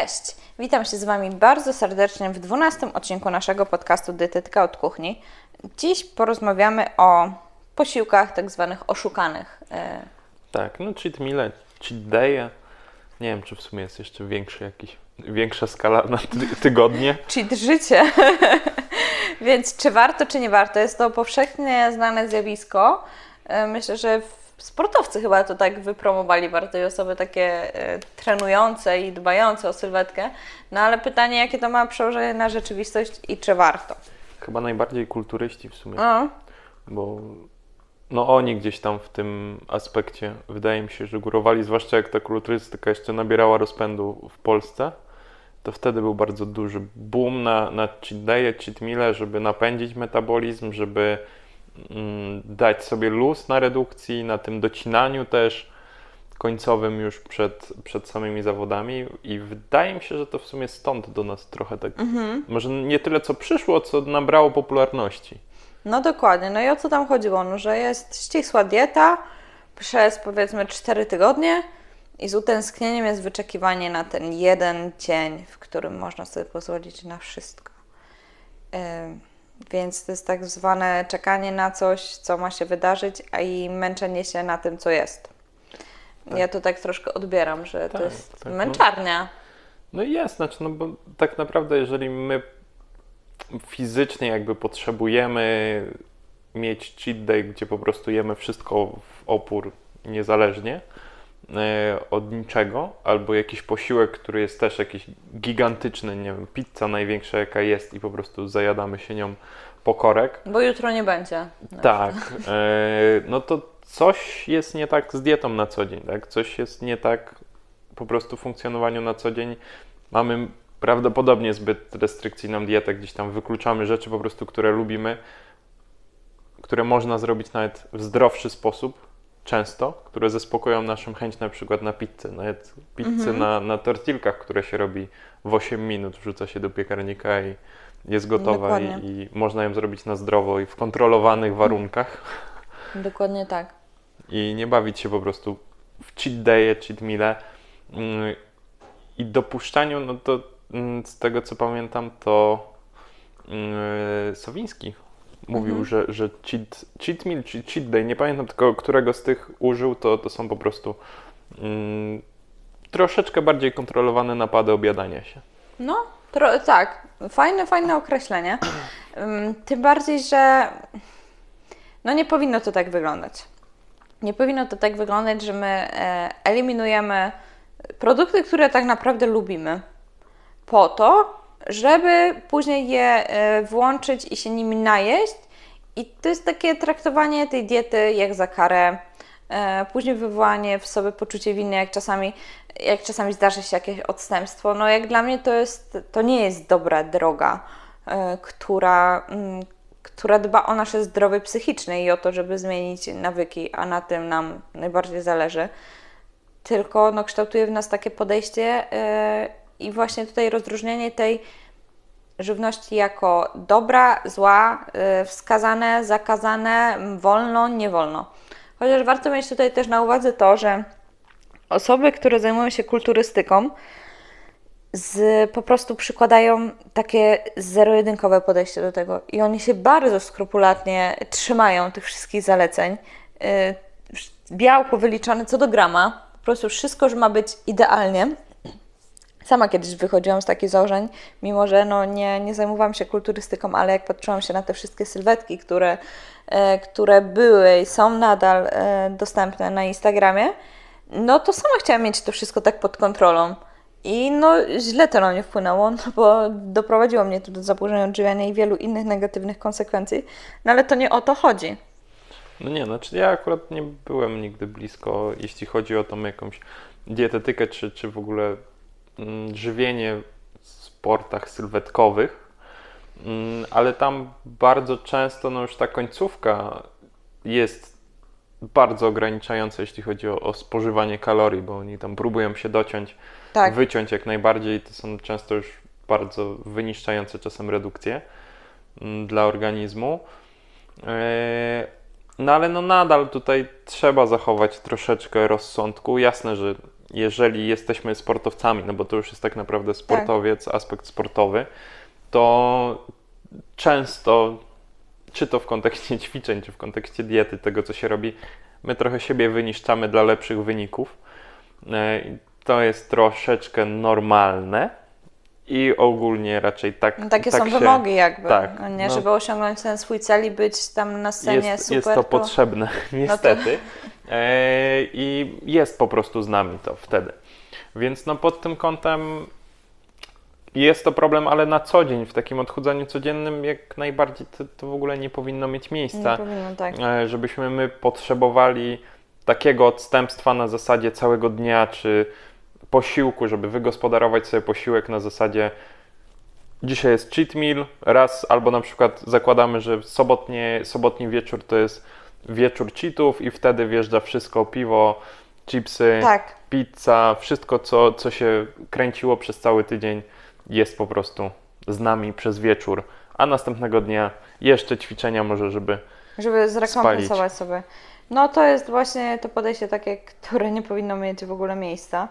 Cześć! Witam się z Wami bardzo serdecznie w 12. odcinku naszego podcastu Dietetyka od Kuchni. Dziś porozmawiamy o posiłkach tak zwanych oszukanych. Tak, no cheat meal, cheat day. Nie wiem, czy w sumie jest jeszcze większa skala na tygodnie. Cheat życie. Więc czy warto, czy nie warto? Jest to powszechnie znane zjawisko. Myślę, że sportowcy chyba to tak wypromowali bardzo i osoby takie trenujące i dbające o sylwetkę. No ale pytanie, jakie to ma przełożenie na rzeczywistość i czy warto? Chyba najbardziej kulturyści w sumie, bo no oni gdzieś tam w tym aspekcie wydaje mi się, że górowali, zwłaszcza jak ta kulturystyka jeszcze nabierała rozpędu w Polsce, to wtedy był bardzo duży boom na cheat day, cheat meal, żeby napędzić metabolizm, żeby dać sobie luz na redukcji, na tym docinaniu też końcowym już przed samymi zawodami i wydaje mi się, że to w sumie stąd do nas trochę tak, może nie tyle co przyszło, co nabrało popularności. No dokładnie, no i o co tam chodziło? No, że jest ścisła dieta przez powiedzmy 4 tygodnie i z utęsknieniem jest wyczekiwanie na ten jeden dzień, w którym można sobie pozwolić na wszystko. Więc to jest tak zwane czekanie na coś, co ma się wydarzyć, a i męczenie się na tym, co jest. Tak. Ja to tak troszkę odbieram, że tak, to jest tak, męczarnia. No jest, znaczy, no bo tak naprawdę jeżeli my fizycznie jakby potrzebujemy mieć cheat day, gdzie po prostu jemy wszystko w opór niezależnie od niczego, albo jakiś posiłek, który jest też jakiś gigantyczny, nie wiem, pizza największa jaka jest i po prostu zajadamy się nią po korek. Bo jutro nie będzie. Tak, no to coś jest nie tak z dietą na co dzień, tak? Coś jest nie tak po prostu w funkcjonowaniu na co dzień. Mamy prawdopodobnie zbyt restrykcyjną dietę, gdzieś tam wykluczamy rzeczy po prostu, które lubimy, które można zrobić nawet w zdrowszy sposób, często, które zaspokoją naszą chęć na przykład na pizzę, nawet pizzę na tortilkach, które się robi w 8 minut, wrzuca się do piekarnika i jest gotowa i można ją zrobić na zdrowo i w kontrolowanych warunkach. Dokładnie tak. I nie bawić się po prostu w cheat day, cheat meal i dopuszczaniu, no to z tego co pamiętam to Sowiński mówił, że cheat meal czy cheat day, nie pamiętam tylko którego z tych użył, to są po prostu troszeczkę bardziej kontrolowane napady obiadania się. No, tak. Fajne określenie. Tym bardziej, że no nie powinno to tak wyglądać. Nie powinno to tak wyglądać, że my eliminujemy produkty, które tak naprawdę lubimy po to, żeby później je włączyć i się nimi najeść. I to jest takie traktowanie tej diety jak za karę. Później wywołanie w sobie poczucie winy, jak czasami zdarzy się jakieś odstępstwo. No jak dla mnie to nie jest dobra droga, która dba o nasze zdrowie psychiczne i o to, żeby zmienić nawyki, a na tym nam najbardziej zależy. Tylko no, kształtuje w nas takie podejście i właśnie tutaj rozróżnienie tej żywności jako dobra, zła, wskazane, zakazane, wolno, nie wolno. Chociaż warto mieć tutaj też na uwadze to, że osoby, które zajmują się kulturystyką, po prostu przykładają takie zero-jedynkowe podejście do tego i oni się bardzo skrupulatnie trzymają tych wszystkich zaleceń. Białko wyliczone co do grama, po prostu wszystko, że ma być idealnie. Sama kiedyś wychodziłam z takich założeń, mimo że no nie zajmowałam się kulturystyką, ale jak patrzyłam się na te wszystkie sylwetki, które były i są nadal dostępne na Instagramie, no to sama chciałam mieć to wszystko tak pod kontrolą. I no źle to na mnie wpłynęło, no bo doprowadziło mnie to do zaburzeń odżywiania i wielu innych negatywnych konsekwencji, no ale to nie o to chodzi. No nie, znaczy ja akurat nie byłem nigdy blisko, jeśli chodzi o tą jakąś dietetykę, czy w ogóle żywienie w sportach sylwetkowych, ale tam bardzo często no już ta końcówka jest bardzo ograniczająca, jeśli chodzi o spożywanie kalorii, bo oni tam próbują się dociąć, tak, wyciąć jak najbardziej. To są często już bardzo wyniszczające czasem redukcje dla organizmu. No ale no nadal tutaj trzeba zachować troszeczkę rozsądku. Jasne, że jeżeli jesteśmy sportowcami, no bo to już jest tak naprawdę sportowiec, aspekt sportowy, to często, czy to w kontekście ćwiczeń, czy w kontekście diety, tego co się robi, my trochę siebie wyniszczamy dla lepszych wyników. To jest troszeczkę normalne i ogólnie raczej tak. No takie tak są się, wymogi jakby, tak, no nie, żeby osiągnąć ten swój cel i być tam na scenie jest, super. Jest to potrzebne niestety to... I jest po prostu z nami to wtedy. Więc no pod tym kątem jest to problem, ale na co dzień, w takim odchudzaniu codziennym jak najbardziej to w ogóle nie powinno mieć miejsca, nie powinno, tak. Żebyśmy my potrzebowali takiego odstępstwa na zasadzie całego dnia czy posiłku, żeby wygospodarować sobie posiłek na zasadzie dzisiaj jest cheat meal, raz albo na przykład zakładamy, że sobotni wieczór to jest wieczór cheatów i wtedy wjeżdża wszystko, piwo, chipsy, pizza, wszystko co się kręciło przez cały tydzień jest po prostu z nami przez wieczór, a następnego dnia jeszcze ćwiczenia może, żeby zrekompensować sobie. No to jest właśnie to podejście takie, które nie powinno mieć w ogóle miejsca.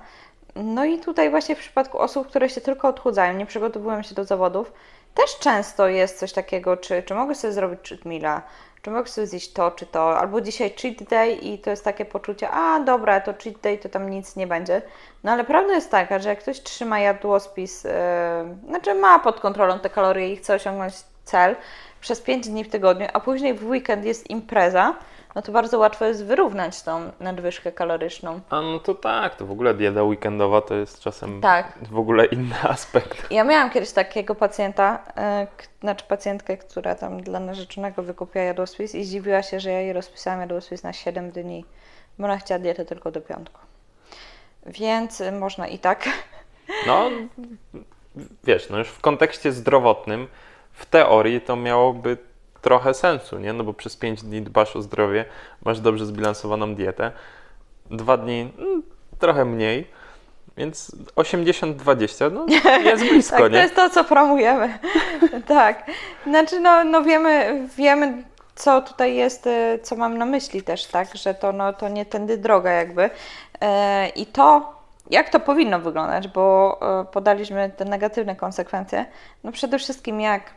No i tutaj właśnie w przypadku osób, które się tylko odchudzają, nie przygotowują się do zawodów, też często jest coś takiego, czy mogę sobie zrobić cheat meala, czy mogę sobie zjeść to, czy to, albo dzisiaj cheat day i to jest takie poczucie, a dobra, to cheat day, to tam nic nie będzie. No ale prawda jest taka, że jak ktoś trzyma jadłospis, znaczy ma pod kontrolą te kalorie i chce osiągnąć cel przez 5 dni w tygodniu, a później w weekend jest impreza, no to bardzo łatwo jest wyrównać tą nadwyżkę kaloryczną. A no to tak, to w ogóle dieta weekendowa to jest czasem w ogóle inny aspekt. Ja miałam kiedyś takiego pacjenta, znaczy pacjentkę, która tam dla narzeczonego wykupiła jadłospis i zdziwiła się, że ja jej rozpisałam jadłospis na 7 dni, bo ona chciała dietę tylko do piątku. Więc można i tak. No, wiesz, no już w kontekście zdrowotnym, w teorii to miałoby trochę sensu, nie? No bo przez 5 dni dbasz o zdrowie, masz dobrze zbilansowaną dietę, 2 dni trochę mniej, więc 80-20 jest blisko, tak, nie? To jest to, co promujemy. Tak, znaczy no wiemy, co tutaj jest, co mam na myśli też, tak, że to nie tędy droga jakby i to jak to powinno wyglądać, bo podaliśmy te negatywne konsekwencje, no przede wszystkim jak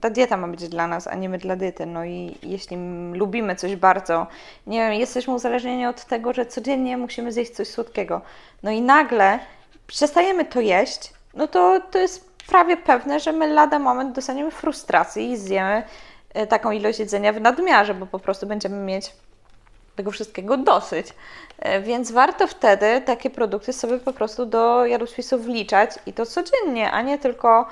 ta dieta ma być dla nas, a nie my dla diety. No i jeśli lubimy coś bardzo, nie wiem, jesteśmy uzależnieni od tego, że codziennie musimy zjeść coś słodkiego. No i nagle przestajemy to jeść, no to jest prawie pewne, że my lada moment dostaniemy frustracji i zjemy taką ilość jedzenia w nadmiarze, bo po prostu będziemy mieć tego wszystkiego dosyć. Więc warto wtedy takie produkty sobie po prostu do jadłospisu wliczać i to codziennie, a nie tylko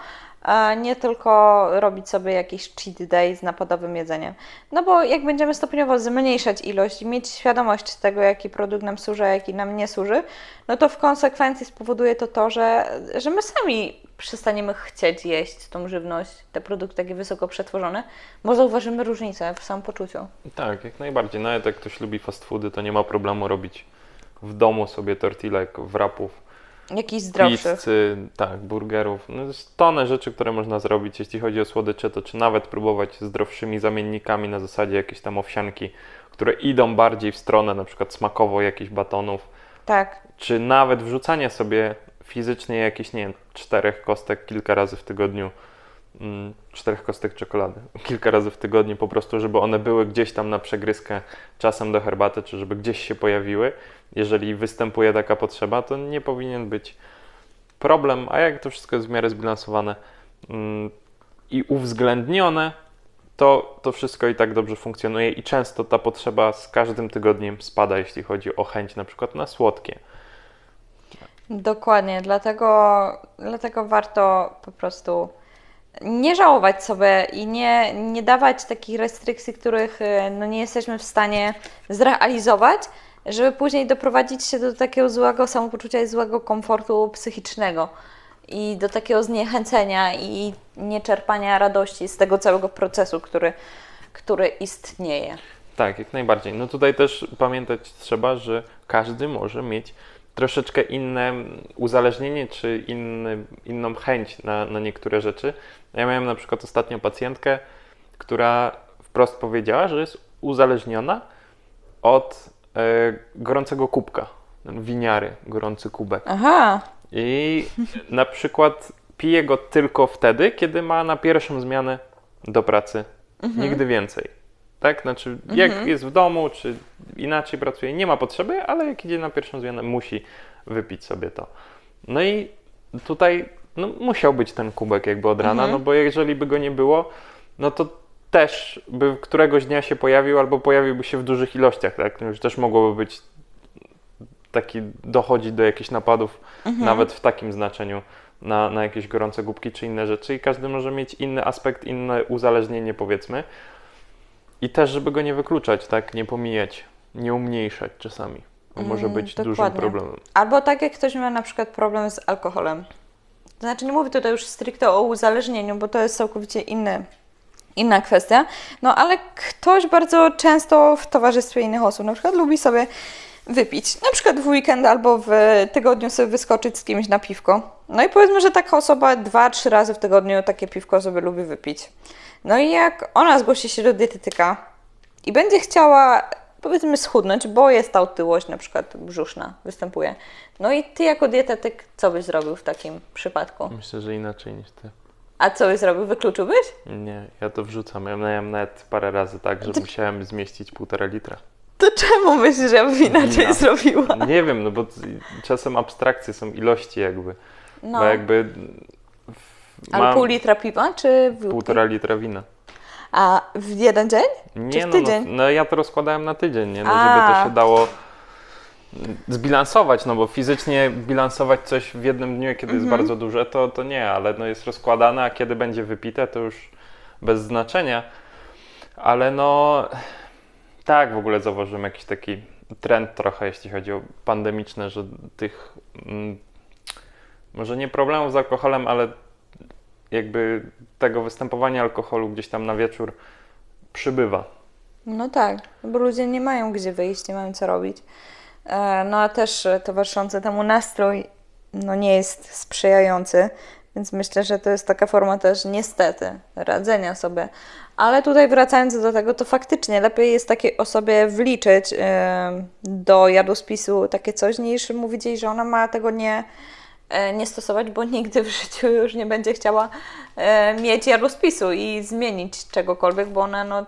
robić sobie jakiś cheat day z napadowym jedzeniem. No bo jak będziemy stopniowo zmniejszać ilość i mieć świadomość tego, jaki produkt nam służy, a jaki nam nie służy, no to w konsekwencji spowoduje to, że my sami przestaniemy chcieć jeść tą żywność, te produkty takie wysoko przetworzone, bo zauważymy różnicę w samopoczuciu. Tak, jak najbardziej. Nawet jak ktoś lubi fast foody, to nie ma problemu robić w domu sobie tortillek, wrapów, jakichś zdrowszych. Pizzy, tak, burgerów. No jest tonę rzeczy, które można zrobić, jeśli chodzi o słodycze, to czy nawet próbować zdrowszymi zamiennikami na zasadzie jakieś tam owsianki, które idą bardziej w stronę na przykład smakowo jakichś batonów. Tak. Czy nawet wrzucanie sobie fizycznie jakichś, nie wiem, 4 kostek kilka razy w tygodniu, 4 kostek czekolady kilka razy w tygodniu po prostu, żeby one były gdzieś tam na przegryzkę, czasem do herbaty, czy żeby gdzieś się pojawiły. Jeżeli występuje taka potrzeba, to nie powinien być problem, a jak to wszystko jest w miarę zbilansowane i uwzględnione, to wszystko i tak dobrze funkcjonuje i często ta potrzeba z każdym tygodniem spada, jeśli chodzi o chęć na przykład na słodkie. Dokładnie, dlatego warto po prostu nie żałować sobie i nie dawać takich restrykcji, których no, nie jesteśmy w stanie zrealizować, żeby później doprowadzić się do takiego złego samopoczucia i złego komfortu psychicznego i do takiego zniechęcenia i nieczerpania radości z tego całego procesu, który istnieje. Tak, jak najbardziej. No tutaj też pamiętać trzeba, że każdy może mieć troszeczkę inne uzależnienie czy inną chęć na niektóre rzeczy. Ja miałem na przykład ostatnio pacjentkę, która wprost powiedziała, że jest uzależniona od gorącego kubka. winiary, gorący kubek. Aha. I na przykład pije go tylko wtedy, kiedy ma na pierwszą zmianę do pracy. Mhm. Nigdy więcej. Tak? Znaczy, jak jest w domu, czy inaczej pracuje, nie ma potrzeby, ale jak idzie na pierwszą zmianę, musi wypić sobie to. No i tutaj no, musiał być ten kubek jakby od rana, no bo jeżeli by go nie było, no to też by któregoś dnia się pojawił albo pojawiłby się w dużych ilościach, tak? Już też mogłoby być taki, dochodzi do jakichś napadów, nawet w takim znaczeniu, na jakieś gorące gubki czy inne rzeczy i każdy może mieć inny aspekt, inne uzależnienie powiedzmy. I też, żeby go nie wykluczać, tak? Nie pomijać, nie umniejszać czasami. To może być dużym problemem. Albo tak jak ktoś ma na przykład problem z alkoholem. To znaczy nie mówię tutaj już stricte o uzależnieniu, bo to jest całkowicie inna kwestia. No ale ktoś bardzo często w towarzystwie innych osób na przykład lubi sobie wypić. Na przykład w weekend albo w tygodniu sobie wyskoczyć z kimś na piwko. No i powiedzmy, że taka osoba 2-3 razy w tygodniu takie piwko sobie lubi wypić. No i jak ona zgłosi się do dietetyka i będzie chciała, powiedzmy, schudnąć, bo jest ta otyłość na przykład brzuszna, występuje. No i ty jako dietetyk, co byś zrobił w takim przypadku? Myślę, że inaczej niż ty. A co byś zrobił? Wykluczyłbyś? Nie, ja to wrzucam. Ja miałem nawet parę razy tak, że musiałem zmieścić 1,5 litra. To czemu myślisz, że ja bym inaczej zrobiła? Nie wiem, no bo czasem abstrakcje są ilości jakby. No. Bo jakby... Ale 1,5 litra piwa, czy... 1,5 litra wina. A w jeden dzień? Nie, czy w tydzień? No ja to rozkładałem na tydzień, nie? No, żeby to się dało zbilansować, no bo fizycznie bilansować coś w jednym dniu, kiedy jest bardzo duże, to nie, ale no jest rozkładane, a kiedy będzie wypite, to już bez znaczenia. Ale no... Tak, w ogóle zauważyłem jakiś taki trend trochę, jeśli chodzi o pandemiczne, że tych... może nie problemów z alkoholem, ale... jakby tego występowania alkoholu gdzieś tam na wieczór przybywa. No tak, bo ludzie nie mają gdzie wyjść, nie mają co robić. No a też towarzyszący temu nastrój no nie jest sprzyjający, więc myślę, że to jest taka forma też niestety radzenia sobie. Ale tutaj wracając do tego, to faktycznie lepiej jest takiej osobie wliczyć do jadłospisu takie coś, niż mówić jej, że ona ma tego nie stosować, bo nigdy w życiu już nie będzie chciała mieć jadłospisu i zmienić czegokolwiek, bo ona no,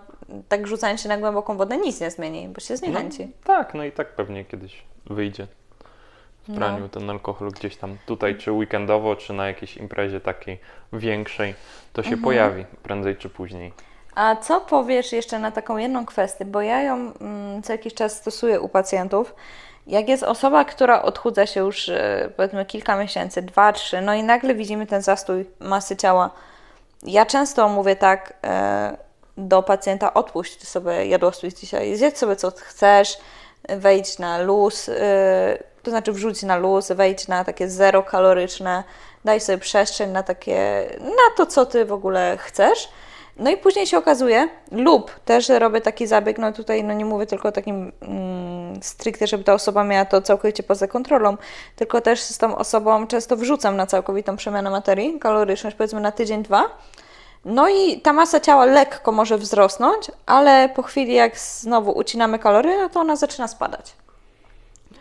tak rzucając się na głęboką wodę nic nie zmieni, bo się zniechęci. No, tak, no i tak pewnie kiedyś wyjdzie w praniu ten alkohol gdzieś tam tutaj, czy weekendowo, czy na jakiejś imprezie takiej większej, to się pojawi prędzej czy później. A co powiesz jeszcze na taką jedną kwestię, bo ja ją co jakiś czas stosuję u pacjentów. Jak jest osoba, która odchudza się już powiedzmy kilka miesięcy, 2-3, no i nagle widzimy ten zastój masy ciała. Ja często mówię tak do pacjenta, odpuść sobie jadłospis dzisiaj, zjedz sobie co chcesz, wejdź na luz, to znaczy wrzuć na luz, wejdź na takie zero kaloryczne, daj sobie przestrzeń na takie, na to co ty w ogóle chcesz. No i później się okazuje, lub też robię taki zabieg, no tutaj no nie mówię tylko o takim stricte, żeby ta osoba miała to całkowicie poza kontrolą, tylko też z tą osobą często wrzucam na całkowitą przemianę materii, kaloryczność powiedzmy na tydzień, 2. No i ta masa ciała lekko może wzrosnąć, ale po chwili jak znowu ucinamy kalorie, no to ona zaczyna spadać.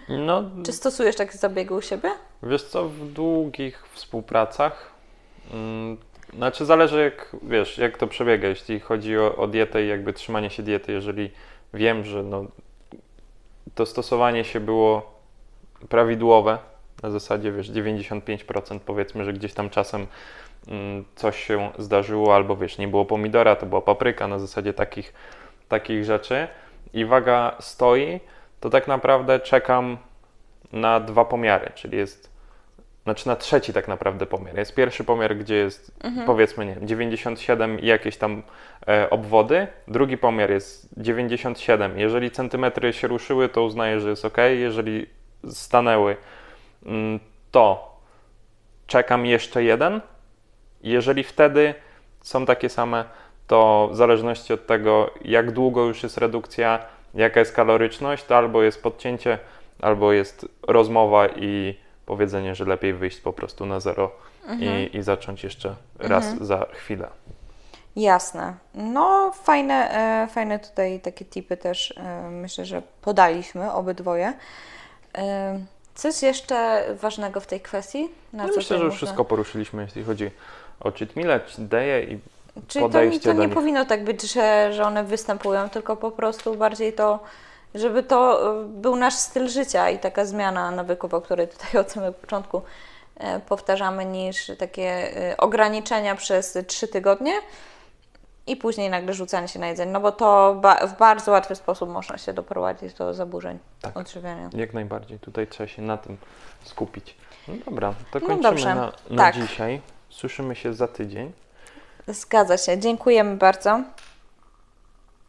No, czy stosujesz takie zabiegi u siebie? Wiesz co, w długich współpracach... Znaczy zależy jak, wiesz, jak to przebiega, jeśli chodzi o dietę i jakby trzymanie się diety, jeżeli wiem, że no, to stosowanie się było prawidłowe, na zasadzie wiesz, 95% powiedzmy, że gdzieś tam czasem coś się zdarzyło albo wiesz, nie było pomidora, to była papryka, na zasadzie takich rzeczy i waga stoi, to tak naprawdę czekam na 2 pomiary, czyli jest... Znaczy na 3 tak naprawdę pomiar. Jest pierwszy pomiar, gdzie jest powiedzmy nie, 97 i jakieś tam obwody. Drugi pomiar jest 97. Jeżeli centymetry się ruszyły, to uznaję, że jest ok. Jeżeli stanęły, to czekam jeszcze 1. Jeżeli wtedy są takie same, to w zależności od tego, jak długo już jest redukcja, jaka jest kaloryczność, to albo jest podcięcie, albo jest rozmowa i powiedzenie, że lepiej wyjść po prostu na zero i zacząć jeszcze raz za chwilę. Jasne. No fajne tutaj takie tipy też myślę, że podaliśmy obydwoje. Co jest jeszcze ważnego w tej kwestii? Na co myślę, że już wszystko poruszyliśmy, jeśli chodzi o cheat meal, daje i czyli podejście to do nich. Powinno tak być, że one występują, tylko po prostu bardziej to, żeby to był nasz styl życia i taka zmiana nawyków, o której tutaj od samego początku powtarzamy, niż takie ograniczenia przez 3 tygodnie i później nagle rzucanie się na jedzenie, no bo to w bardzo łatwy sposób można się doprowadzić do zaburzeń odżywiania. Jak najbardziej, tutaj trzeba się na tym skupić. No dobra, to kończymy na dzisiaj. Słyszymy się za tydzień. Zgadza się, dziękujemy bardzo.